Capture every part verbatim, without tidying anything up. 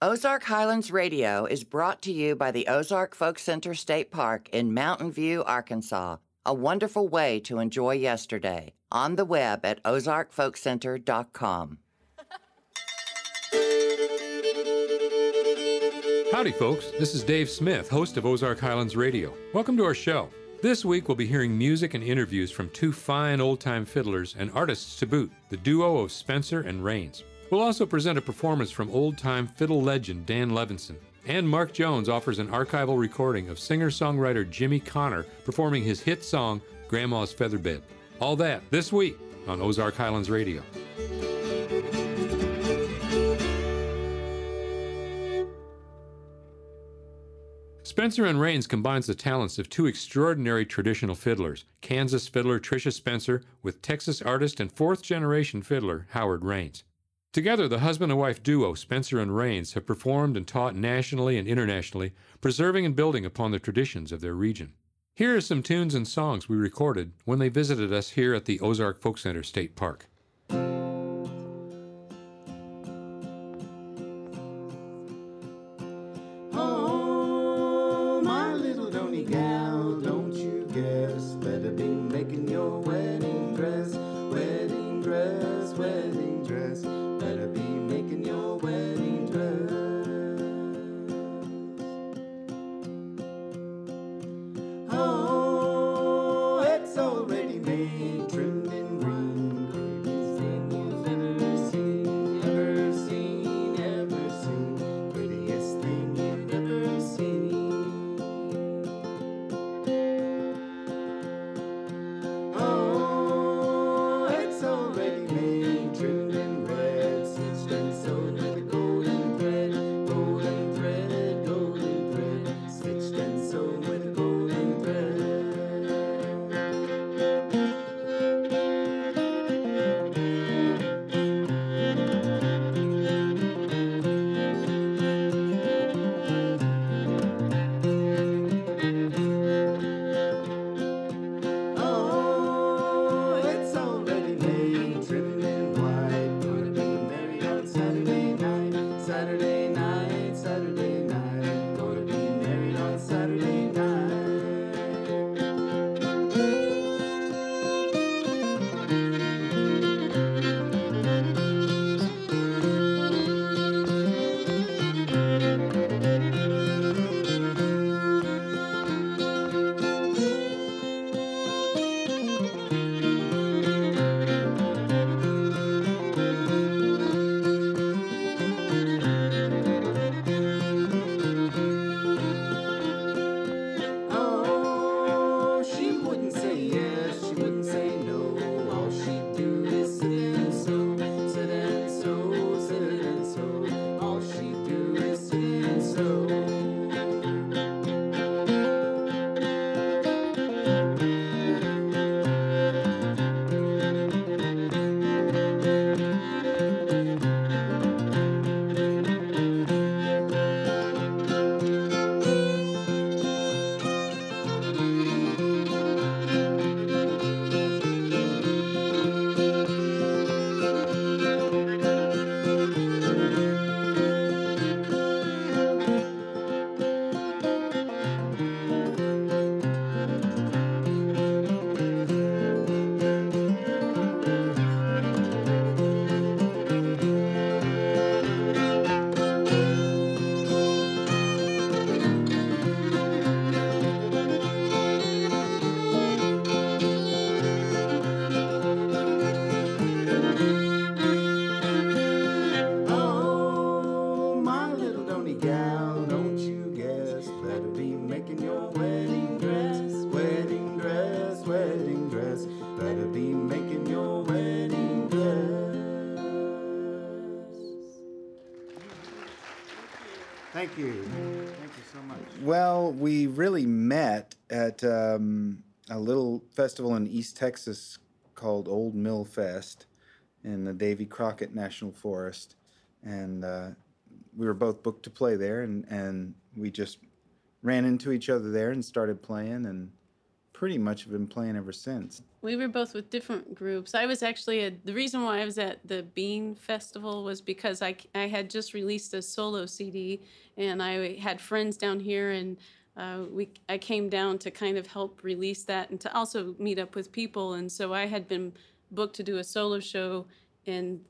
Ozark Highlands Radio is brought to you by the Ozark Folk Center State Park in Mountain View, Arkansas, a wonderful way to enjoy yesterday, on the web at ozark folk center dot com. Howdy, folks. This is Dave Smith, host of Ozark Highlands Radio. Welcome to our show. This week, we'll be hearing music and interviews from two fine old-time fiddlers and artists to boot, the duo of Spencer and Rains. We'll also present a performance from old-time fiddle legend Dan Levinson. And Mark Jones offers an archival recording of singer-songwriter Jimmy Connor performing his hit song, Grandma's Featherbed. All that this week on Ozark Highlands Radio. Spencer and Rains combines the talents of two extraordinary traditional fiddlers, Kansas fiddler Trisha Spencer with Texas artist and fourth-generation fiddler Howard Rains. Together, the husband and wife duo, Spencer and Rains, have performed and taught nationally and internationally, preserving and building upon the traditions of their region. Here are some tunes and songs we recorded when they visited us here at the Ozark Folk Center State Park. Oh, my little donny gal, don't you guess, better be making your wedding dress, wedding dress, wedding dress. Thank you. Thank you so much. Well, we really met at um, a little festival in East Texas called Old Mill Fest in the Davy Crockett National Forest. And uh, we were both booked to play there, and, and we just ran into each other there and started playing and pretty much have been playing ever since. We were both with different groups. I was actually, a, the reason why I was at the Bean Festival was because I, I had just released a solo C D, and I had friends down here, and uh, we I came down to kind of help release that and to also meet up with people. And so I had been booked to do a solo show in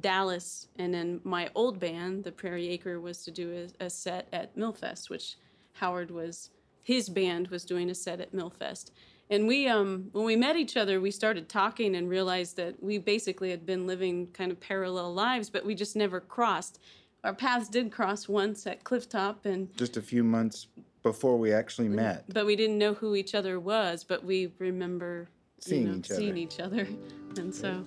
Dallas, and then my old band, the Prairie Acre, was to do a, a set at Millfest, which Howard was, his band was doing a set at Millfest. And we, um, when we met each other, we started talking and realized that we basically had been living kind of parallel lives, but we just never crossed. Our paths did cross once at Clifftop, and just a few months before we actually met. But we didn't know who each other was, but we remember seeing, you know, each, seeing other. each other. And so...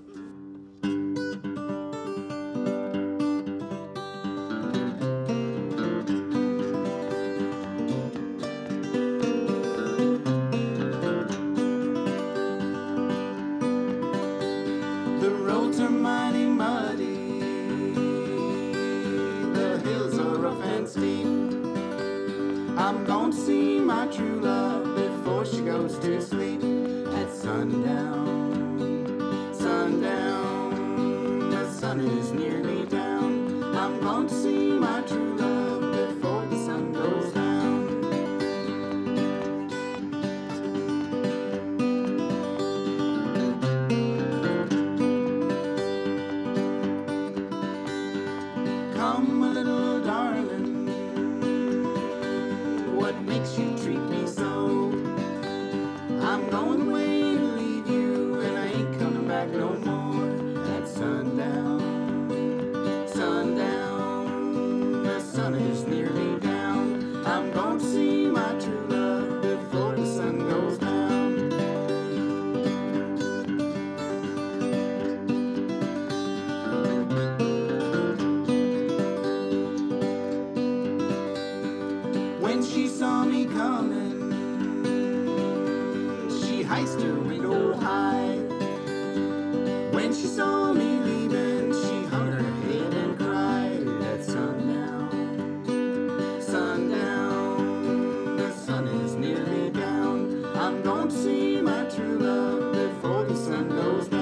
I'm gonna see my true love before she goes to sleep at sundown, sundown, the sun is nearly down. I'm gonna see my true love before the sun goes down. Come, my little darling, makes you treat me so. I'm going away to leave you, and I ain't coming back no more. At sundown, sundown, the sun is nearly down. I'm going to see my true love before the sun goes down. Her window high. When she saw me leaving, she hung her head and cried. At sundown, sundown, the sun is nearly down. I'm going to see my true love before the sun goes down.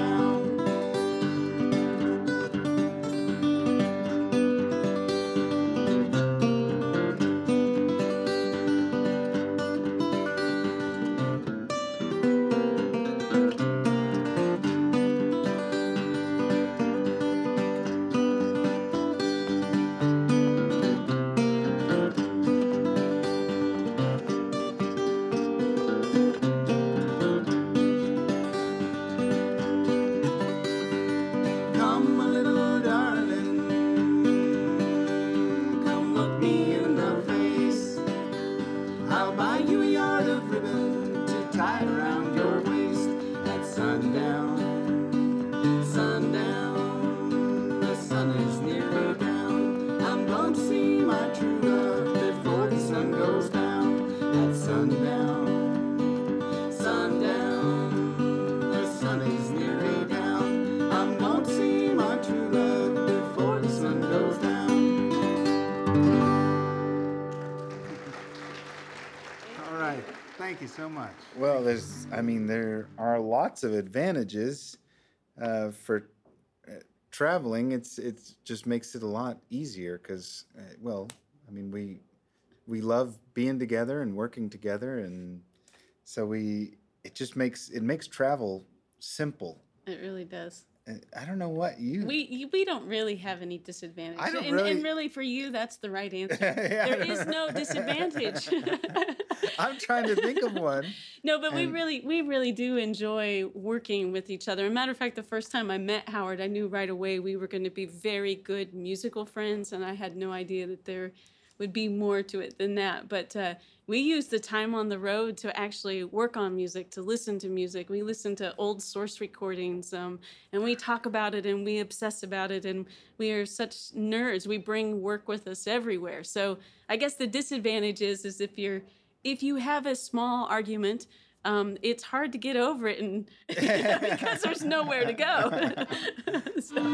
Well, there's, I mean, there are lots of advantages uh, for uh, traveling. It's it's just makes it a lot easier because, uh, well, I mean, we we love being together and working together, and so we it just makes it makes travel simple. It really does. I don't know what you... We we don't really have any disadvantage. I don't and, really... and really, for you, that's the right answer. yeah, there is no disadvantage. I'm trying to think of one. No, but and... we really we really do enjoy working with each other. As a matter of fact, the first time I met Howard, I knew right away we were going to be very good musical friends, and I had no idea that there would be more to it than that. But uh, we use the time on the road to actually work on music, to listen to music. We listen to old source recordings, um, and we talk about it, and we obsess about it, and we are such nerds. We bring work with us everywhere. So I guess the disadvantage is, is if you're if you have a small argument, um, it's hard to get over it, and because there's nowhere to go. so.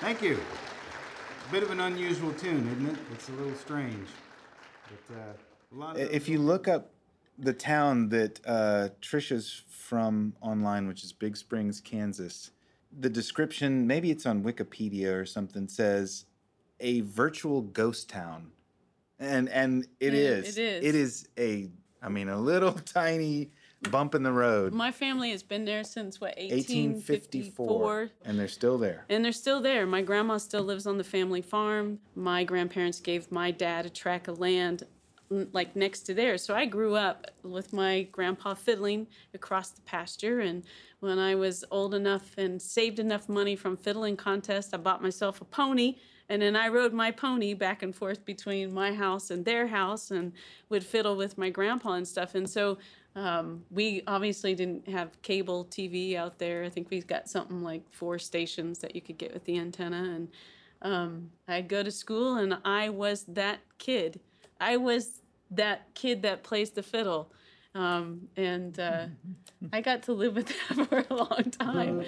Thank you. A bit of an unusual tune, isn't it? It's a little strange. But, uh, a lot of if you look up the town that uh, Trisha's from online, which is Big Springs, Kansas, the description, maybe it's on Wikipedia or something, says a virtual ghost town. And and it, it is. It is. It is a, I mean, a little tiny bump in the road. My family has been there since, what, eighteen fifty-four? And they're still there. And they're still there. My grandma still lives on the family farm. My grandparents gave my dad a tract of land, like, next to theirs. So I grew up with my grandpa fiddling across the pasture. And when I was old enough and saved enough money from fiddling contests, I bought myself a pony. And then I rode my pony back and forth between my house and their house and would fiddle with my grandpa and stuff. And so um, we obviously didn't have cable T V out there. I think we've got something like four stations that you could get with the antenna. And um, I'd go to school, and I was that kid. I was that kid that plays the fiddle. Um, and uh, I got to live with that for a long time.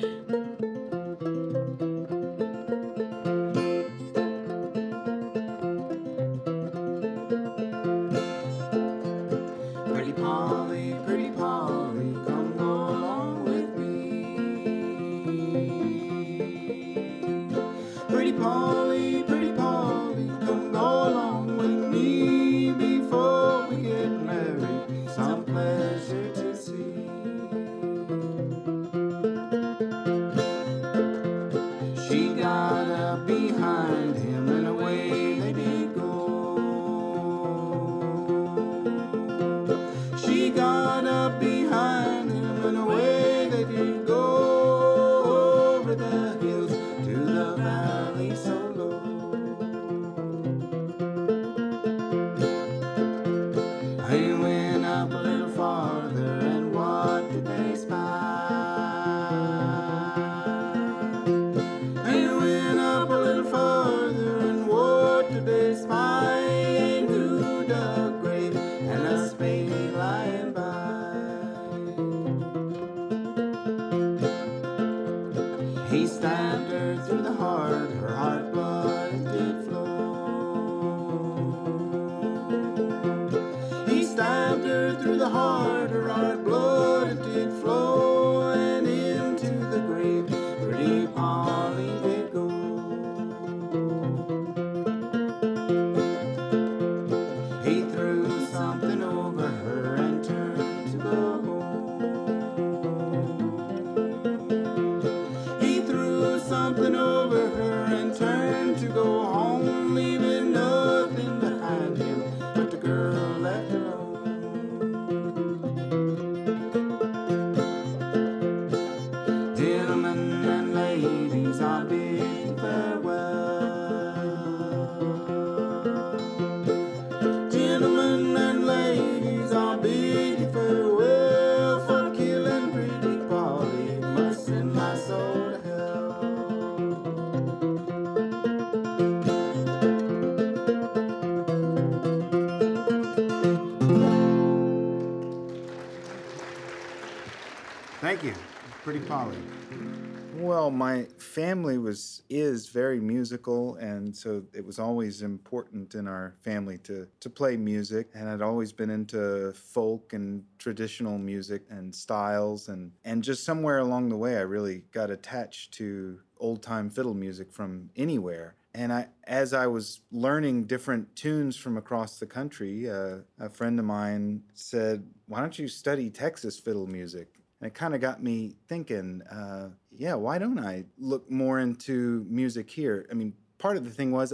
Family was is very musical, and so it was always important in our family to, to play music. And I'd always been into folk and traditional music and styles, and, and just somewhere along the way I really got attached to old-time fiddle music from anywhere. And I, as I was learning different tunes from across the country, uh, a friend of mine said, "Why don't you study Texas fiddle music?" And it kind of got me thinking, uh, yeah, why don't I look more into music here? I mean, part of the thing was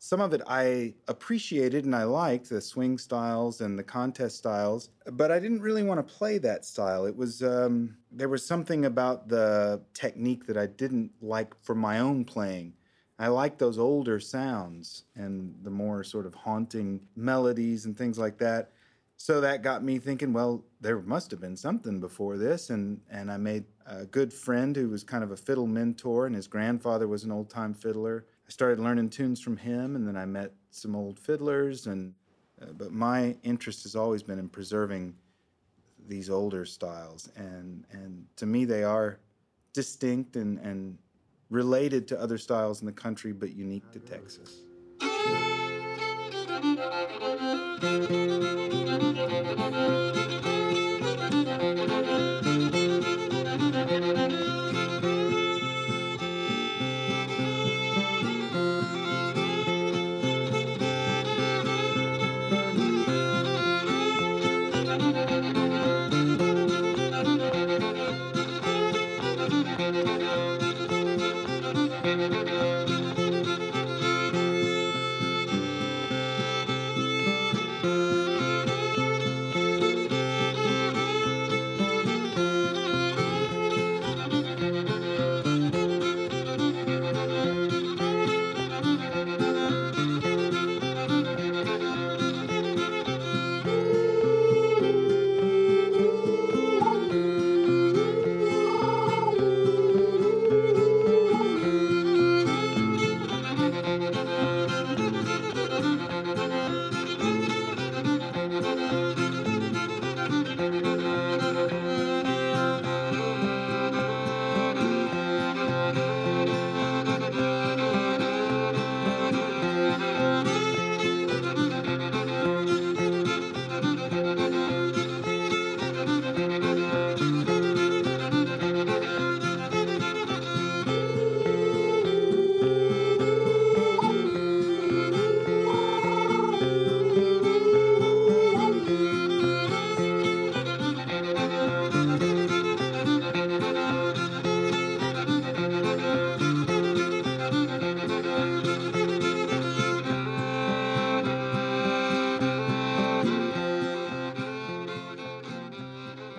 some of it I appreciated and I liked, the swing styles and the contest styles, but I didn't really want to play that style. It was, um, there was something about the technique that I didn't like for my own playing. I like those older sounds and the more sort of haunting melodies and things like that. So that got me thinking, well, there must have been something before this, and, and I made a good friend who was kind of a fiddle mentor, and his grandfather was an old-time fiddler. I started learning tunes from him, and then I met some old fiddlers, and uh, but my interest has always been in preserving these older styles, and, and to me they are distinct and, and related to other styles in the country, but unique to Texas.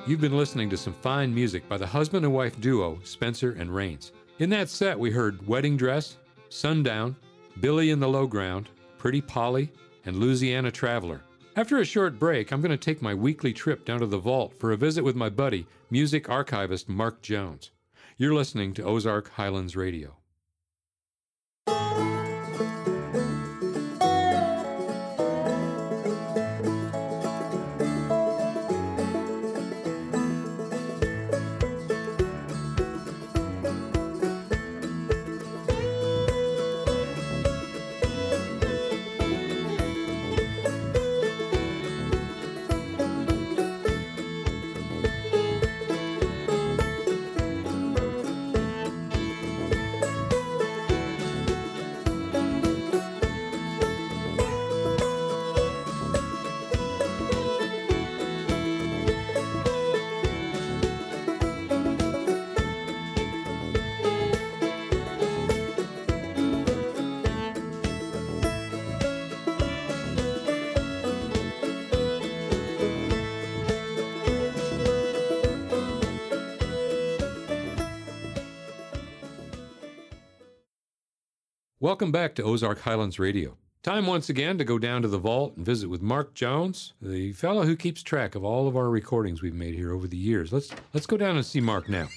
You've been listening to some fine music by the husband and wife duo, Spencer and Rains. In that set, we heard Wedding Dress, Sundown, Billy in the Low Ground, Pretty Polly, and Louisiana Traveler. After a short break, I'm going to take my weekly trip down to the vault for a visit with my buddy, music archivist Mark Jones. You're listening to Ozark Highlands Radio. Welcome back to Ozark Highlands Radio. Time once again to go down to the vault and visit with Mark Jones, the fellow who keeps track of all of our recordings we've made here over the years. Let's let's go down and see Mark now.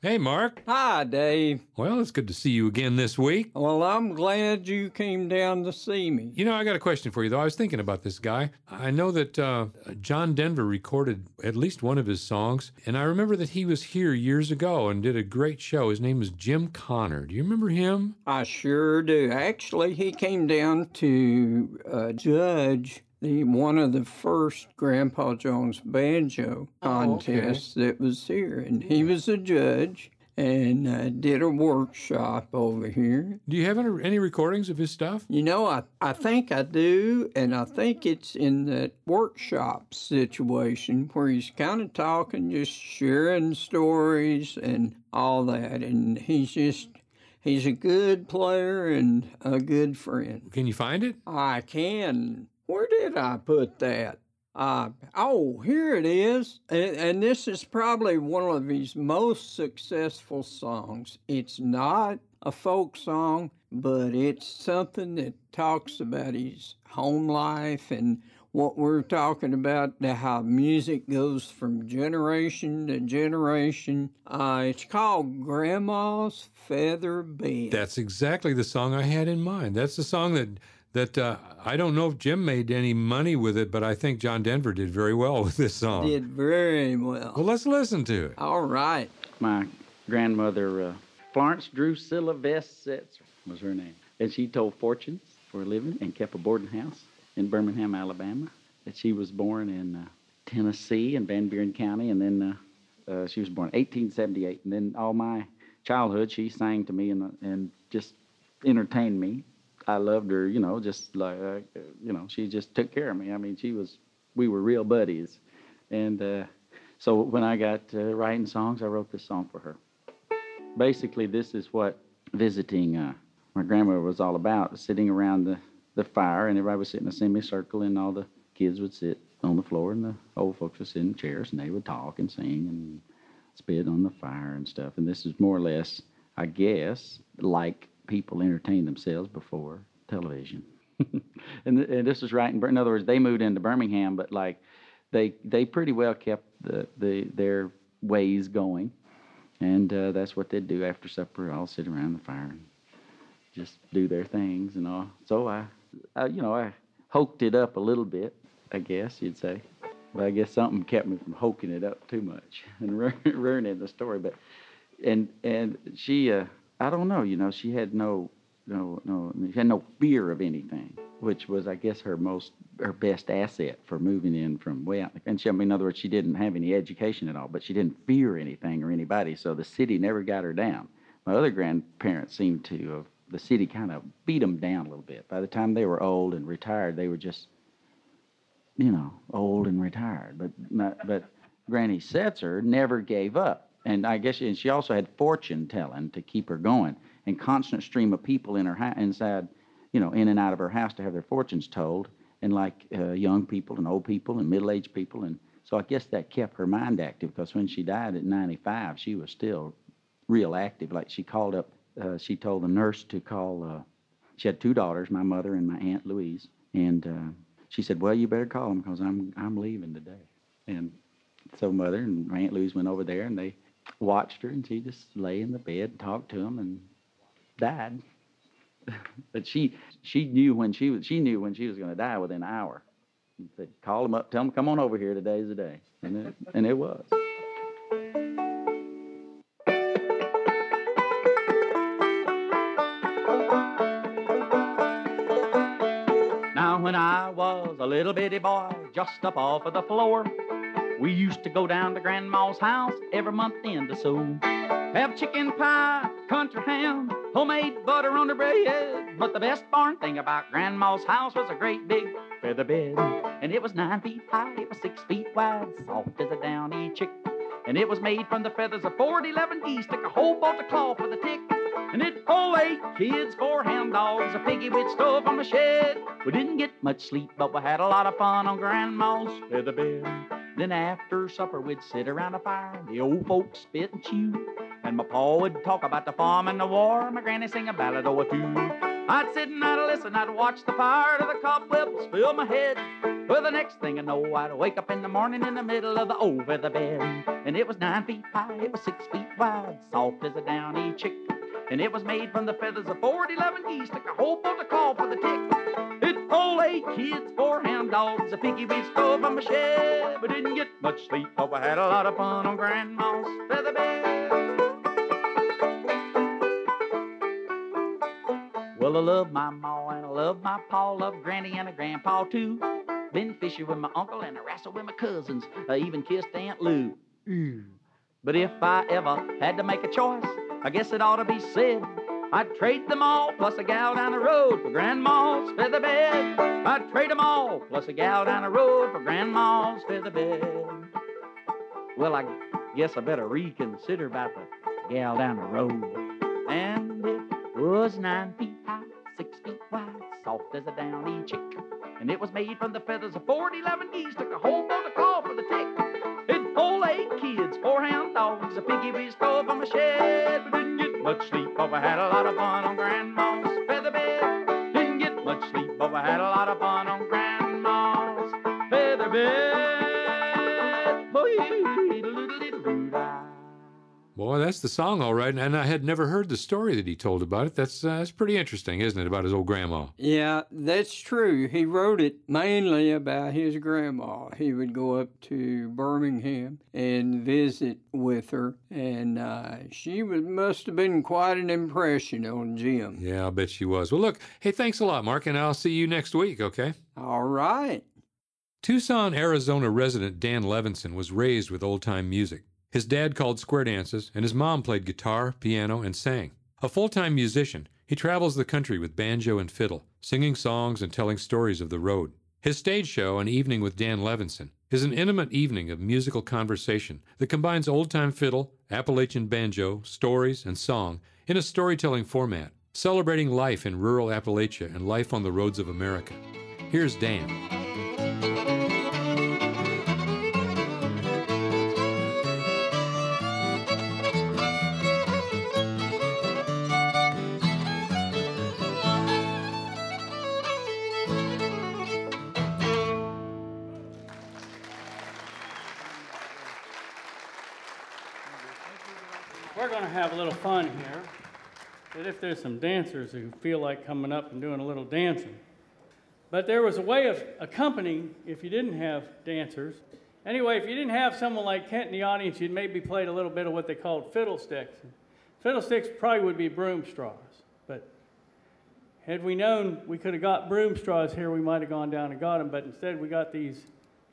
Hey, Mark. Hi, Dave. Well, it's good to see you again this week. Well, I'm glad you came down to see me. You know, I got a question for you, though. I was thinking about this guy. I know that uh, John Denver recorded at least one of his songs, and I remember that he was here years ago and did a great show. His name was Jim Connor. Do you remember him? I sure do. Actually, he came down to uh, judge the one of the first Grandpa Jones banjo contests oh, okay. that was here. And he was a judge and uh, did a workshop over here. Do you have any recordings of his stuff? You know, I, I think I do, and I think it's in that workshop situation where he's kind of talking, just sharing stories and all that. And he's just... he's a good player and a good friend. Can you find it? I can. Where did I put that? Uh, oh, here it is. And, and this is probably one of his most successful songs. It's not a folk song, but it's something that talks about his home life and what we're talking about, how music goes from generation to generation. Uh, it's called Grandma's Feather Bed. That's exactly the song I had in mind. That's the song that... that uh, I don't know if Jim made any money with it, but I think John Denver did very well with this song. Did very well. Well, let's listen to it. All right. My grandmother, uh, Florence Drusilla Vessets was her name. And she told fortunes for a living and kept a boarding house in Birmingham, Alabama. That she was born in uh, Tennessee in Van Buren County, and then uh, uh, she was born in eighteen seventy-eight. And then all my childhood, she sang to me and and just entertained me. I loved her, you know, just like, uh, you know, she just took care of me. I mean, she was, we were real buddies. And uh, so when I got uh, writing songs, I wrote this song for her. Basically, this is what visiting uh, my grandmother was all about, sitting around the, the fire, and everybody was sitting in a semicircle, and all the kids would sit on the floor, and the old folks would sit in chairs, and they would talk and sing and spit on the fire and stuff. And this is more or less, I guess, like people entertained themselves before television. and, th- and this was right in, in other words, they moved into Birmingham, but like they they pretty well kept the, the their ways going. And uh, that's what they'd do after supper, all sit around the fire and just do their things and all. So I, I you know, I hoked it up a little bit, I guess you'd say. But I guess something kept me from hoking it up too much and ruining the story. But and and she, uh, I don't know, you know, she had no, no, no, she had no fear of anything, which was, I guess, her most, her best asset for moving in from way out. And she, I mean, in other words, she didn't have any education at all, but she didn't fear anything or anybody. So the city never got her down. My other grandparents seemed to have, the city kind of beat them down a little bit. By the time they were old and retired, they were just, you know, old and retired, but not, but Granny Setzer never gave up. And I guess she, and she also had fortune telling to keep her going, and constant stream of people in her house, inside, you know, in and out of her house to have their fortunes told, and like uh, young people and old people and middle-aged people. And so I guess that kept her mind active, because when she died at ninety-five, she was still real active. Like she called up, uh, she told the nurse to call, uh, she had two daughters, my mother and my Aunt Louise, and uh, she said, well, you better call them because I'm, I'm leaving today. And so mother and Aunt Louise went over there, and they watched her, and she just lay in the bed and talked to him and died. But she she knew when she was she knew when she was going to die within an hour. And said, call him up, tell him, come on over here, today's the day. And it, and it was. Now when I was a little bitty boy, just up off of the floor, we used to go down to Grandma's house every month end or so. Have chicken pie, country ham, homemade butter on the bread. But the best darn thing about Grandma's house was a great big feather bed. And it was nine feet high, it was six feet wide, soft as a downy chick. And it was made from the feathers of four eleven geese, took a whole bolt of cloth with a tick. And it oh, eight kids, four hound dogs, a piggy we'd stole from the shed. We didn't get much sleep, but we had a lot of fun on Grandma's feather bed. Then after supper, we'd sit around the fire, the old folks spit and chew. And my pa would talk about the farm and the war, my granny sing a ballad or two. I'd sit and I'd listen, I'd watch the fire till the cobwebs fill my head. Well, the next thing I know, I'd wake up in the morning in the middle of the old feather bed. And it was nine feet high, it was six feet wide, soft as a downy chick. And it was made from the feathers of four eleven geese, took a whole bunch of call for the tick. It all eight kids, four hound dogs, a piggy we stole from a shed. We didn't get much sleep, but we had a lot of fun on Grandma's feather bed. Well, I love my ma and I love my pa, love Granny and a Grandpa too. Been fishing with my uncle and I wrestled with my cousins. I even kissed Aunt Lou. Ooh. But if I ever had to make a choice, I guess it ought to be said, I'd trade them all plus a gal down the road for Grandma's feather bed. I'd trade them all plus a gal down the road for Grandma's feather bed. Well, I guess I better reconsider about the gal down the road. And it was nine feet high, six feet wide, soft as a downy chick. And it was made from the feathers of four eleven geese, took a whole bunch of call for the tick. All eight kids, four hound dogs, a piggy we stole from a shed. We didn't get much sleep, but we had a lot of fun on Grandma's feather bed. Didn't get much sleep, but we had a lot of fun on Grandma's feather bed. Boy, well, that's the song, all right. And I had never heard the story that he told about it. That's, uh, that's pretty interesting, isn't it, about his old grandma? Yeah, that's true. He wrote it mainly about his grandma. He would go up to Birmingham and visit with her, and uh, she was, must have been quite an impression on Jim. Yeah, I bet she was. Well, look, hey, thanks a lot, Mark, and I'll see you next week, okay? All right. Tucson, Arizona resident Dan Levinson was raised with old-time music. His dad called square dances, and his mom played guitar, piano, and sang. A full-time musician, he travels the country with banjo and fiddle, singing songs and telling stories of the road. His stage show, An Evening with Dan Levinson, is an intimate evening of musical conversation that combines old-time fiddle, Appalachian banjo, stories, and song in a storytelling format, celebrating life in rural Appalachia and life on the roads of America. Here's Dan. Have a little fun here, that if there's some dancers who feel like coming up and doing a little dancing. But there was a way of accompanying if you didn't have dancers. Anyway, if you didn't have someone like Kent in the audience, you'd maybe played a little bit of what they called fiddlesticks. Fiddlesticks probably would be broom straws, but had we known we could have got broom straws here, we might have gone down and got them, but instead we got these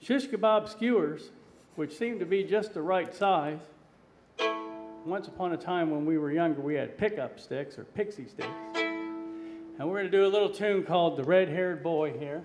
shish kebab skewers, which seemed to be just the right size. Once upon a time when we were younger, we had pickup sticks or pixie sticks. And we're going to do a little tune called The Red-Haired Boy here.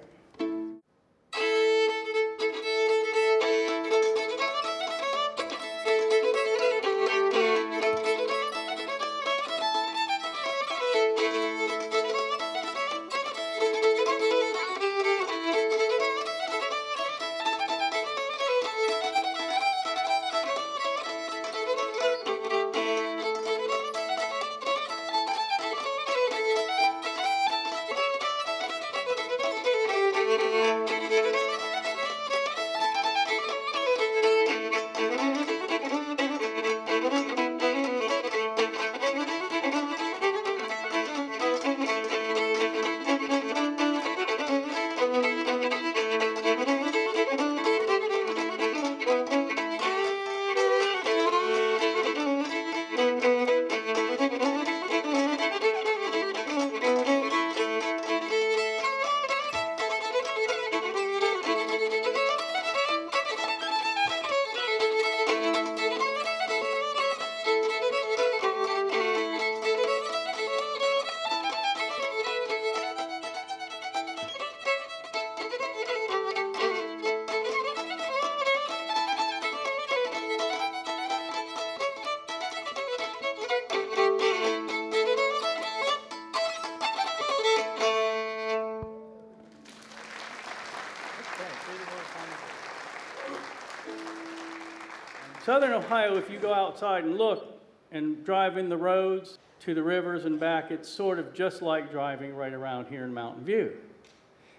Southern Ohio, if you go outside and look and drive in the roads to the rivers and back, it's sort of just like driving right around here in Mountain View.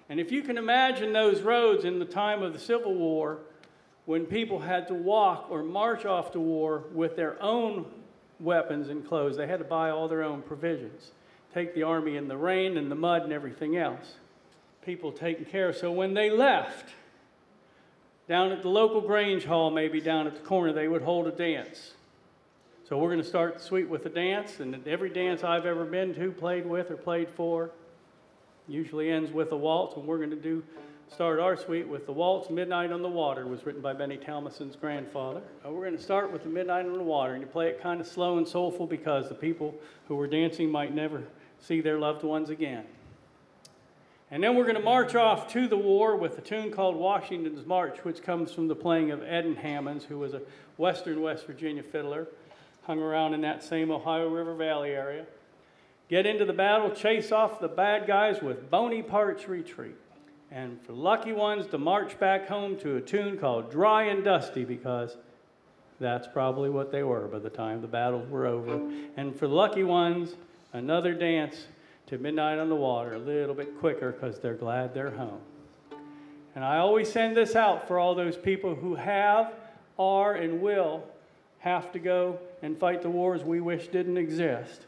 And if you can imagine those roads in the time of the Civil War, when people had to walk or march off to war with their own weapons and clothes, they had to buy all their own provisions, take the army in the rain and the mud and everything else. People taken care of. So when they left, down at the local Grange Hall, maybe down at the corner, they would hold a dance. So we're going to start the suite with a dance, and every dance I've ever been to, played with, or played for, usually ends with a waltz, and we're going to do start our suite with the waltz, Midnight on the Water, was written by Benny Talmason's grandfather. We're going to start with the Midnight on the Water, and you play it kind of slow and soulful because the people who were dancing might never see their loved ones again. And then we're going to march off to the war with a tune called Washington's March, which comes from the playing of Edn Hammons, who was a western West Virginia fiddler, hung around in that same Ohio River Valley area. Get into the battle, chase off the bad guys with Bony Parts Retreat. And for lucky ones to march back home to a tune called Dry and Dusty, because that's probably what they were by the time the battles were over. And for lucky ones, another dance to Midnight on the Water, a little bit quicker because they're glad they're home. And I always send this out for all those people who have, are, and will have to go and fight the wars we wish didn't exist,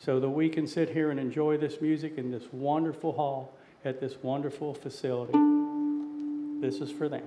so that we can sit here and enjoy this music in this wonderful hall at this wonderful facility. This is for them.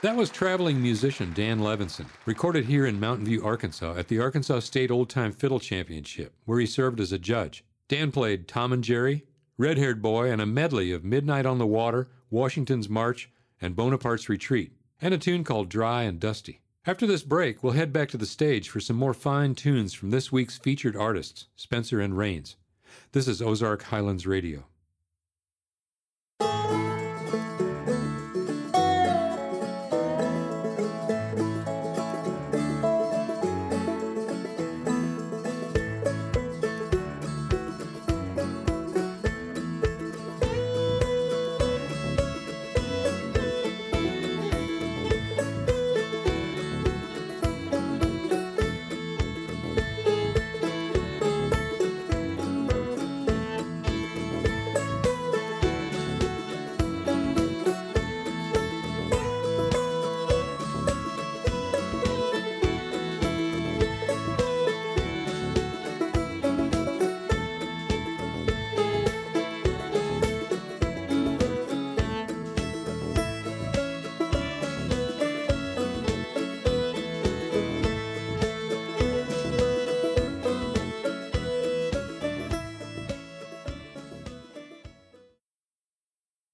That was traveling musician Dan Levinson, recorded here in Mountain View, Arkansas, at the Arkansas State Old-Time Fiddle Championship, where he served as a judge. Dan played Tom and Jerry, Red-Haired Boy, and a medley of Midnight on the Water, Washington's March, and Bonaparte's Retreat, and a tune called Dry and Dusty. After this break, we'll head back to the stage for some more fine tunes from this week's featured artists, Spencer and Rains. This is Ozark Highlands Radio.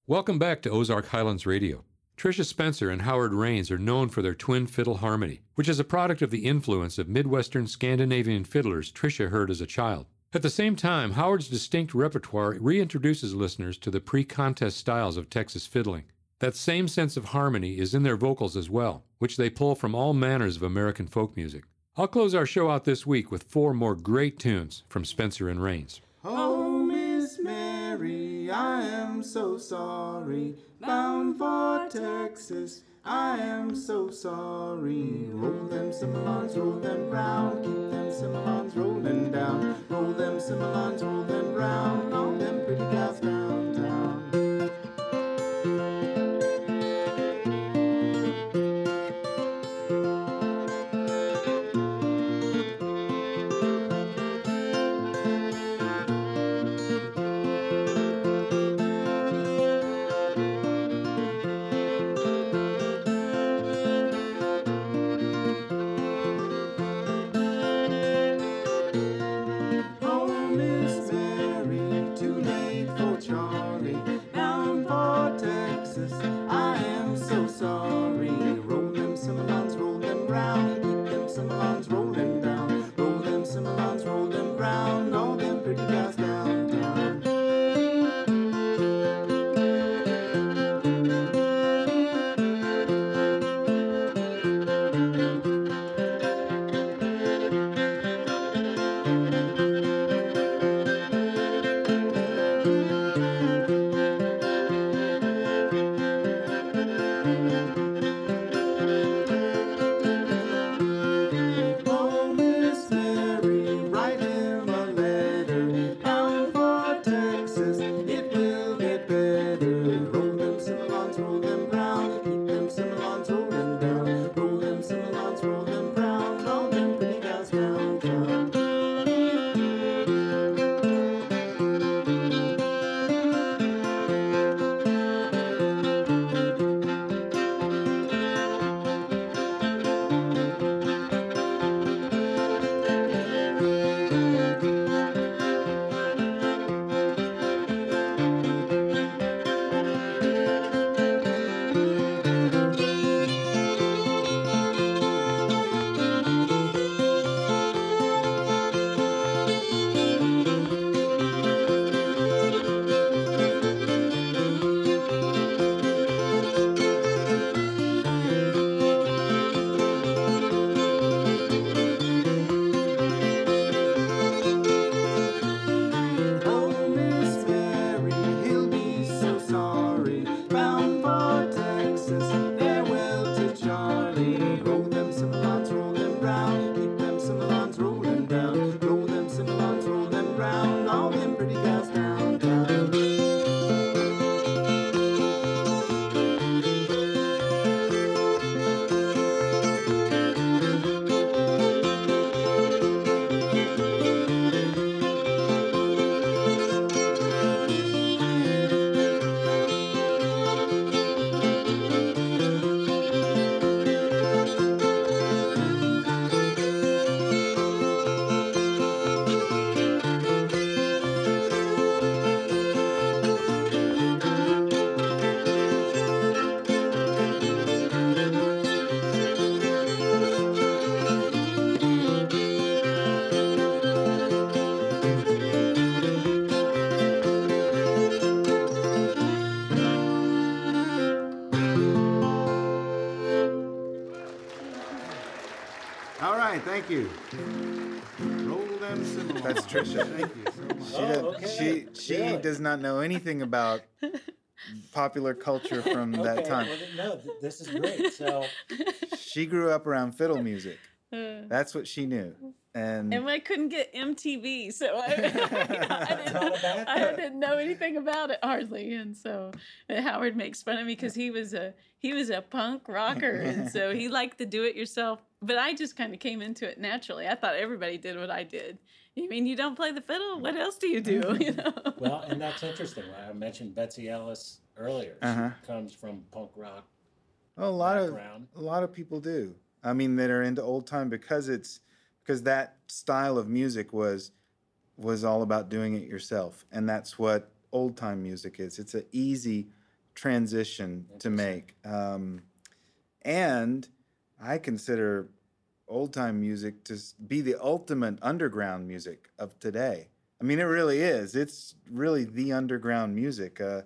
Welcome back to Ozark Highlands Radio. Trisha Spencer and Howard Rains are known for their twin fiddle harmony, which is a product of the influence of Midwestern Scandinavian fiddlers Trisha heard as a child. At the same time, Howard's distinct repertoire reintroduces listeners to the pre-contest styles of Texas fiddling. That same sense of harmony is in their vocals as well, which they pull from all manners of American folk music. I'll close our show out this week with four more great tunes from Spencer and Rains. Oh, Miss Mary, I am so sorry, bound for Texas, I am so sorry. Roll them Cimarrons, roll them brown, keep them Cimarrons rolling down. Roll them Cimarrons, roll them brown, all them pretty gals downtown. John. Thank you. Roll them cymbals. That's Trisha. Thank you so much. She, oh, okay. she, she yeah. does not know anything about popular culture from that okay, time. Well, no, this is great. So she grew up around fiddle music. That's what she knew. And, and I couldn't get M T V, so I, I, didn't, I didn't know anything about it hardly. And so Howard makes fun of me because he was a he was a punk rocker, and so he liked to do it yourself. But I just kind of came into it naturally. I thought everybody did what I did. You mean you don't play the fiddle? What else do you do? You know? Well, and that's interesting. I mentioned Betsy Ellis earlier. Uh-huh. She comes from punk rock. Well, a lot background. of a lot of people do. I mean, that are into old time because it's. Because that style of music was was all about doing it yourself, and that's what old time music is. It's an easy transition to make, um, and I consider old time music to be the ultimate underground music of today. I mean, it really is. It's really the underground music. Uh,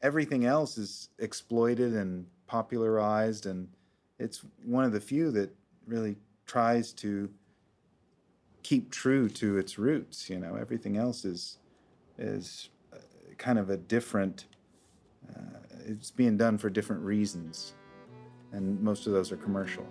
everything else is exploited and popularized, and it's one of the few that really tries to keep true to its roots. You know, everything else is is kind of a different, uh, it's being done for different reasons, and most of those are commercial.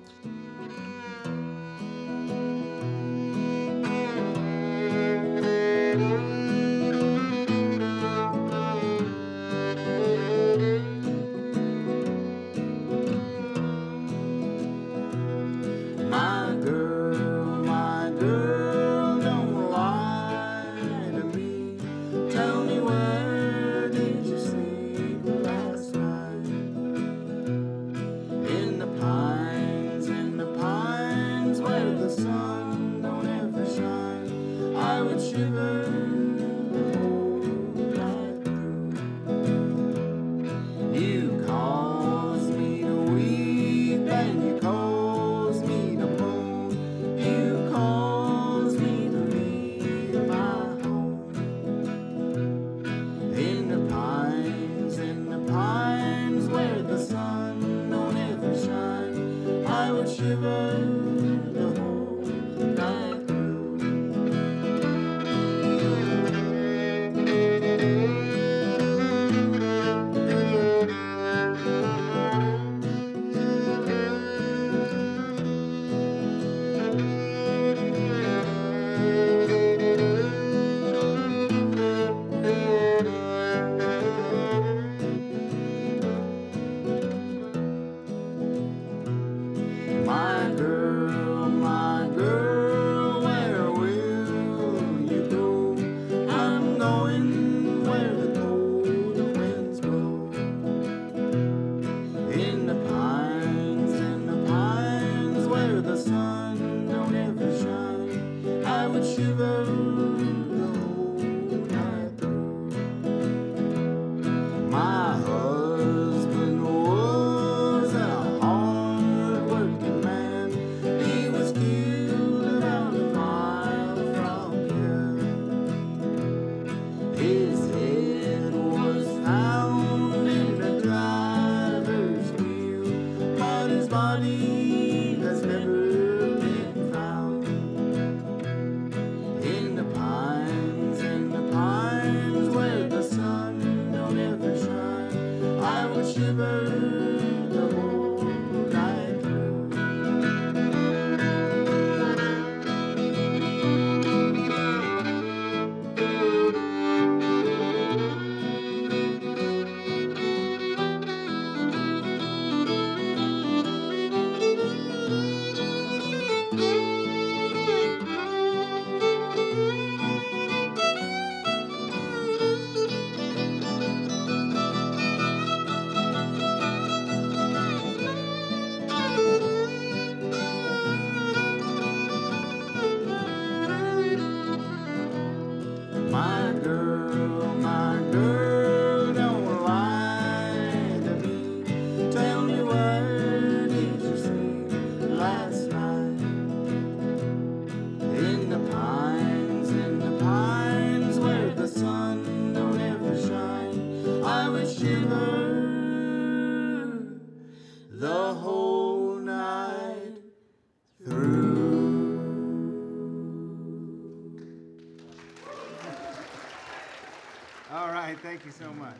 Thank you so much.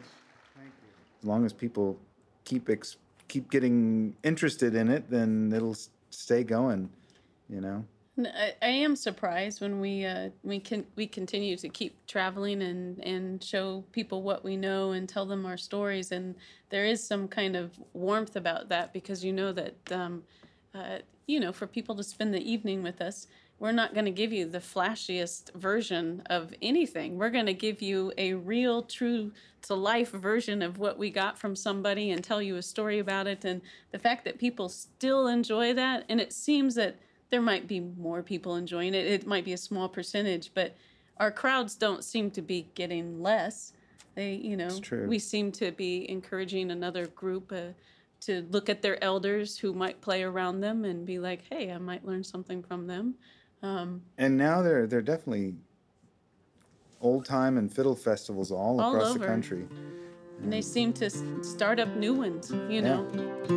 Thank you. As long as people keep ex- keep getting interested in it, then it'll stay going, you know. I, I am surprised when we uh, we can we continue to keep traveling and, and show people what we know and tell them our stories, and there is some kind of warmth about that, because you know that um, uh, you know, for people to spend the evening with us, we're not going to give you the flashiest version of anything. We're going to give you a real, true to life version of what we got from somebody and tell you a story about it. And the fact that people still enjoy that, and it seems that there might be more people enjoying it. It might be a small percentage, but our crowds don't seem to be getting less. They, you know, it's true. We seem to be encouraging another group uh, to look at their elders who might play around them and be like, hey, I might learn something from them. Um, and now there, there are definitely old-time and fiddle festivals all, all across over the country. And yeah. They seem to start up new ones, you know. Yeah.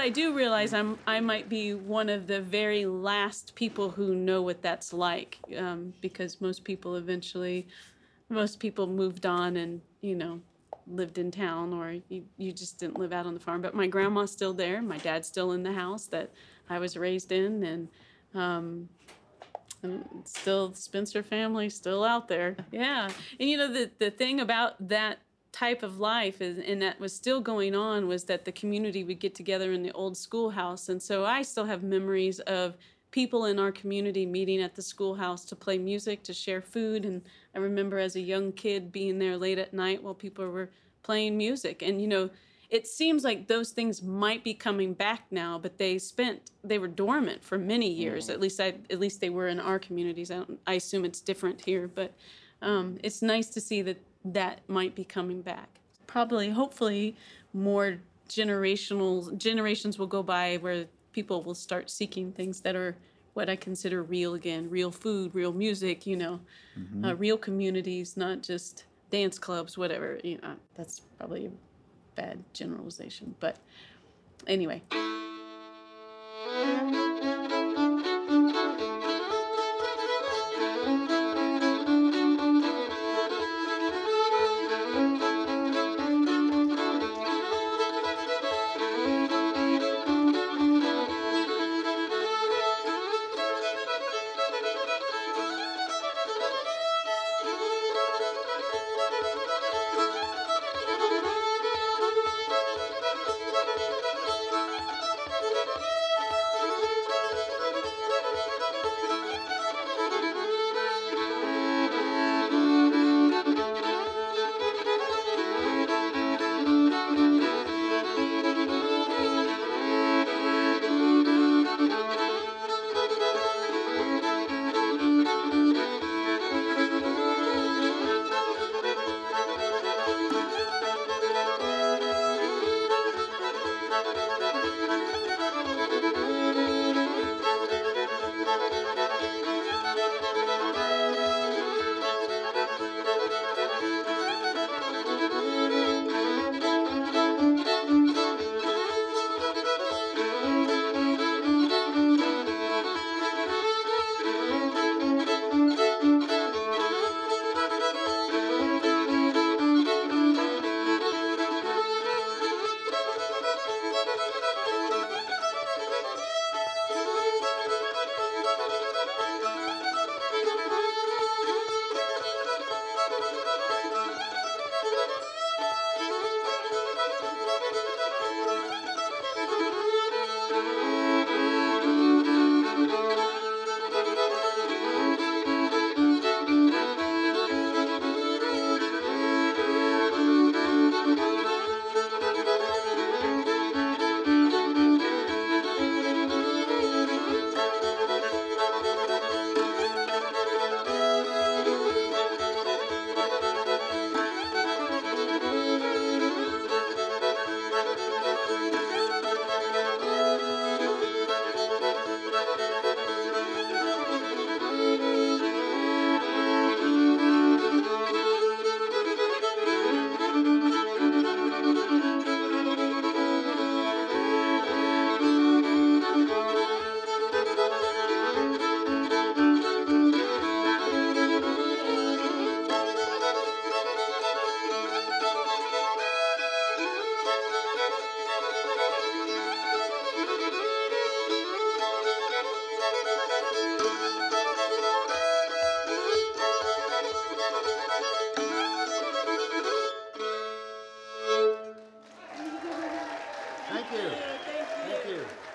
I do realize I'm, I might be one of the very last people who know what that's like, um, because most people eventually, most people moved on and, you know, lived in town, or you, you just didn't live out on the farm. But my grandma's still there. My dad's still in the house that I was raised in. And, um, and still the Spencer family still out there. Yeah. And, you know, the, the thing about that type of life is, and that was still going on, was that the community would get together in the old schoolhouse. And so I still have memories of people in our community meeting at the schoolhouse to play music, to share food. And I remember as a young kid being there late at night while people were playing music. And, you know, it seems like those things might be coming back now, but they spent, they were dormant for many years. Mm-hmm. At least I, at least they were in our communities. I, don't, I assume it's different here, but um, it's nice to see that that might be coming back. Probably, hopefully, more generational generations will go by where people will start seeking things that are what I consider real again, real food, real music, you know, mm-hmm. uh, real communities, not just dance clubs, whatever. You know, that's probably a bad generalization, but anyway.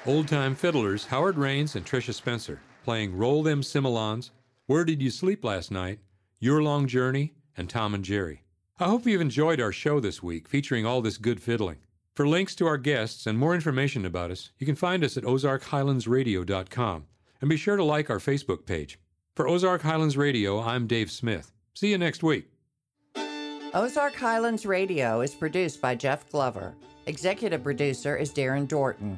Old-time fiddlers Howard Rains and Trisha Spencer playing Roll Them Similons, Where Did You Sleep Last Night, Your Long Journey, and Tom and Jerry. I hope you've enjoyed our show this week featuring all this good fiddling. For links to our guests and more information about us, you can find us at Ozark Highlands Radio dot com, and be sure to like our Facebook page. For Ozark Highlands Radio, I'm Dave Smith. See you next week. Ozark Highlands Radio is produced by Jeff Glover. Executive producer is Darren Dorton.